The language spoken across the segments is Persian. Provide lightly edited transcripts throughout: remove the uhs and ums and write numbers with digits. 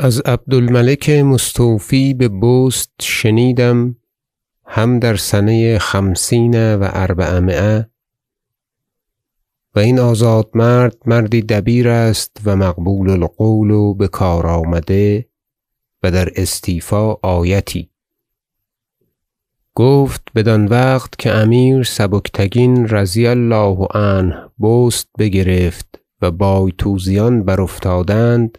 از عبدالملک مستوفی به بست شنیدم هم در سنه 50 و 400 و این آزاد مرد مردی دبیر است و مقبول القول و به کار آمده و در استیفا آیتی گفت. بدان وقت که امیر سبکتگین رضی الله عنه بست بگرفت و بایتوزیان برافتادند،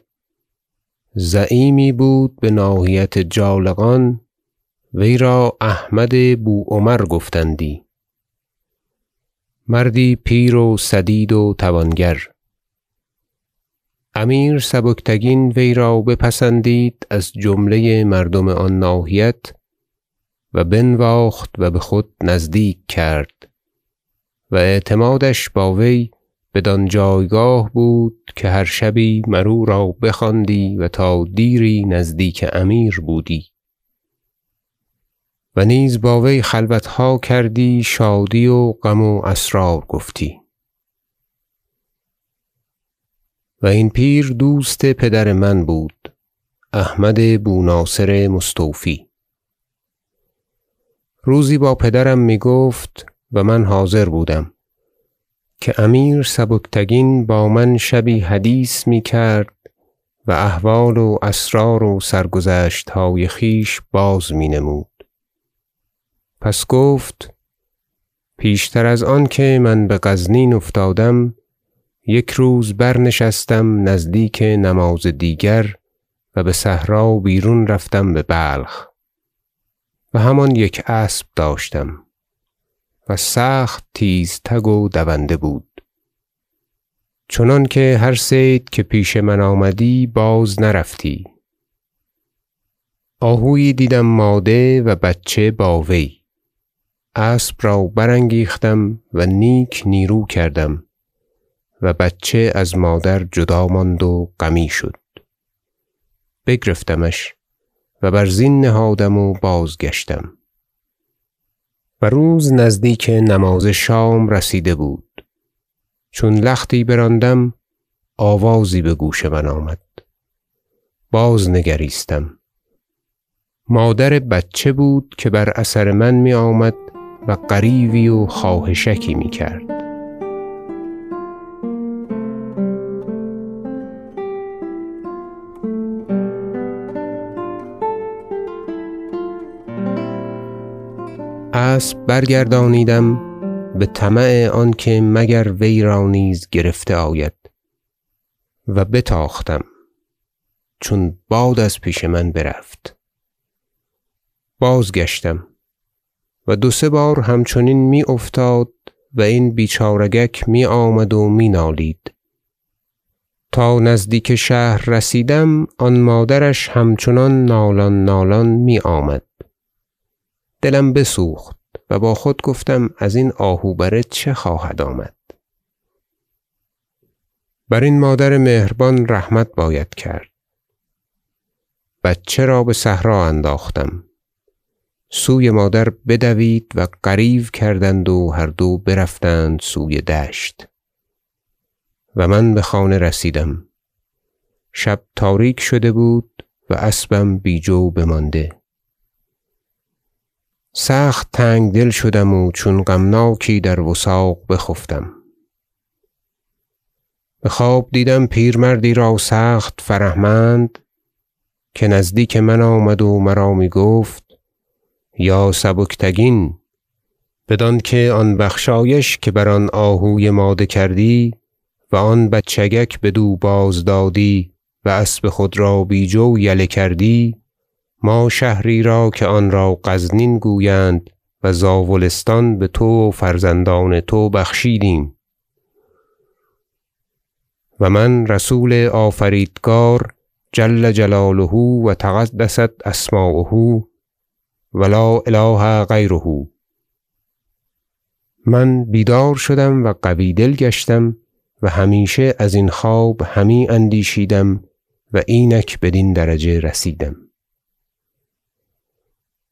زعیمی بود به ناحیت جالقان، وی را احمد بو عمر گفتندی، مردی پیر و سدید و توانگر. امیر سبکتگین وی را بپسندید از جمله مردم آن ناحیت و بنواخت و به خود نزدیک کرد و اعتمادش با وی بدان جایگاه بود که هر شبی مرو را بخواندی و تا دیری نزدیک امیر بودی و نیز با وی خلوتها کردی، شادی و غم و اسرار گفتی. و این پیر دوست پدر من بود، احمد بوناصر مستوفی. روزی با پدرم می گفت و من حاضر بودم که امیر سبکتگین با من شبی حدیث می کرد و احوال و اسرار و سرگذشت های خیش باز می نمود. پس گفت: پیشتر از آن که من به غزنین افتادم، یک روز برنشستم نزدیک نماز دیگر و به صحرا بیرون رفتم به بلخ و همان یک اسب داشتم و سخت تیز تگ و دونده بود، چنان که هر صید که پیش من آمدی باز نرفتی. آهویی دیدم ماده و بچه با وی، اسب را برانگیختم و نیک نیرو کردم و بچه از مادر جدا ماند و غمی شد. بگرفتمش و بر زین نهادم و بازگشتم و روز نزدیک نماز شام رسیده بود. چون لختی براندم آوازی به گوش من آمد، باز نگریستم، مادر بچه بود که بر اثر من می آمد و غریوی و خواهشکی می کرد. اسب برگردانیدم به طمع آن که مگر وی را نیز گرفته آید و بتاختم، چون باد از پیش من برفت. بازگشتم و 2-3 بار همچنین می افتاد و این بیچارگک می آمد و می نالید. تا نزدیک شهر رسیدم، آن مادرش همچنان نالان نالان می آمد. دلم بسوخت و با خود گفتم از این آهوبره چه خواهد آمد؟ بر این مادر مهربان رحمت باید کرد. بچه را به صحرا انداختم، سوی مادر بدوید و غریو کردند و هر دو برفتند سوی دشت و من به خانه رسیدم. شب تاریک شده بود و اسبم بی جو بمانده. سخت تنگ دل شدم و چون غمناکی در وثاق بخفتم. به خواب دیدم پیرمردی را سخت فرهمند که نزدیک من آمد و مرا می گفت: یا سبکتگین، بدان که آن بخشایش که بر آن آهوی ماده کردی و آن بچگک بدو باز دادی و اسب خود را بی جو یله کردی، ما شهری را که آن را غزنین گویند و زاولستان به تو و فرزندان تو بخشیدیم و من رسول آفریدگار جل جلاله و تقدست اسماؤه و لا اله غیره. من بیدار شدم و قوی دل گشتم و همیشه از این خواب همی اندیشیدم و اینک بدین درجه رسیدم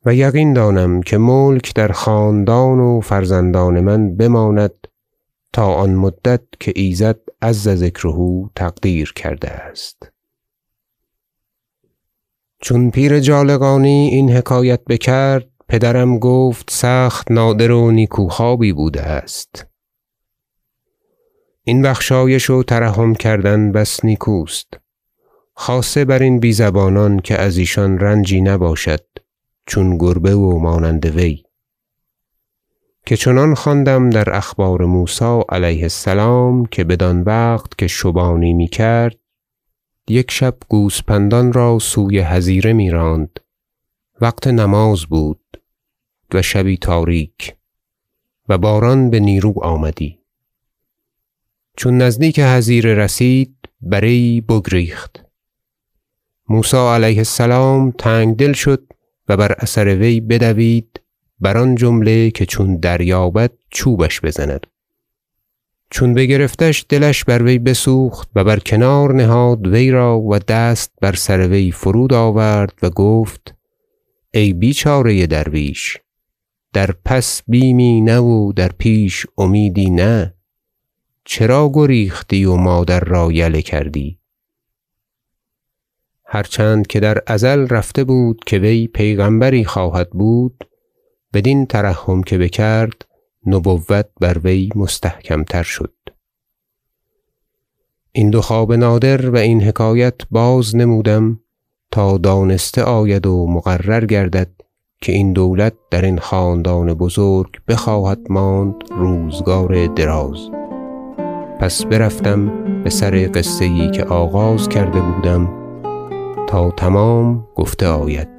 و یقین دانم که ملک در خاندان و فرزندان من بماند تا آن مدت که ایزد عز ذکره تقدیر کرده است. چون پیر جالقانی این حکایت بکرد، پدرم گفت سخت نادر و نیکوخوابی بوده است. این بخشایش و ترحم کردن بس نیکوست، خاصه بر این بیزبانان که از ایشان رنجی نباشد، چون گربه و مانند وی. که چنان خواندم در اخبار موسا علیه السلام که بدان وقت که شبانی می کرد، یک شب گوسپندان را سوی حظیره می راند. وقت نماز بود و شبی تاریک و باران به نیرو آمدی. چون نزدیک حظیره رسید، بره‌ای بگریخت. موسی علیه السلام تنگ دل شد و بر اثر وی بدوید، بر آن جمله که چون دریابد چوبش بزند. چون بگرفتش دلش بر وی بسوخت و بر کنار نهاد وی را و دست بر سر وی فرود آورد و گفت ای بیچاره درویش، در پس بیمی نه و در پیش امیدی نه، چرا گریختی و مادر را یله کردی؟ هرچند که در ازل رفته بود که وی پیغمبری خواهد بود، بدین ترحم که بکرد نبوت بر وی مستحکم تر شد. این دو خواب نادر و این حکایت باز نمودم تا دانسته آید و مقرر گردد که این دولت در این خاندان بزرگ بخواهد ماند روزگار دراز. پس برفتم به سر قصه‌ای که آغاز کرده بودم تا تمام گفته آید.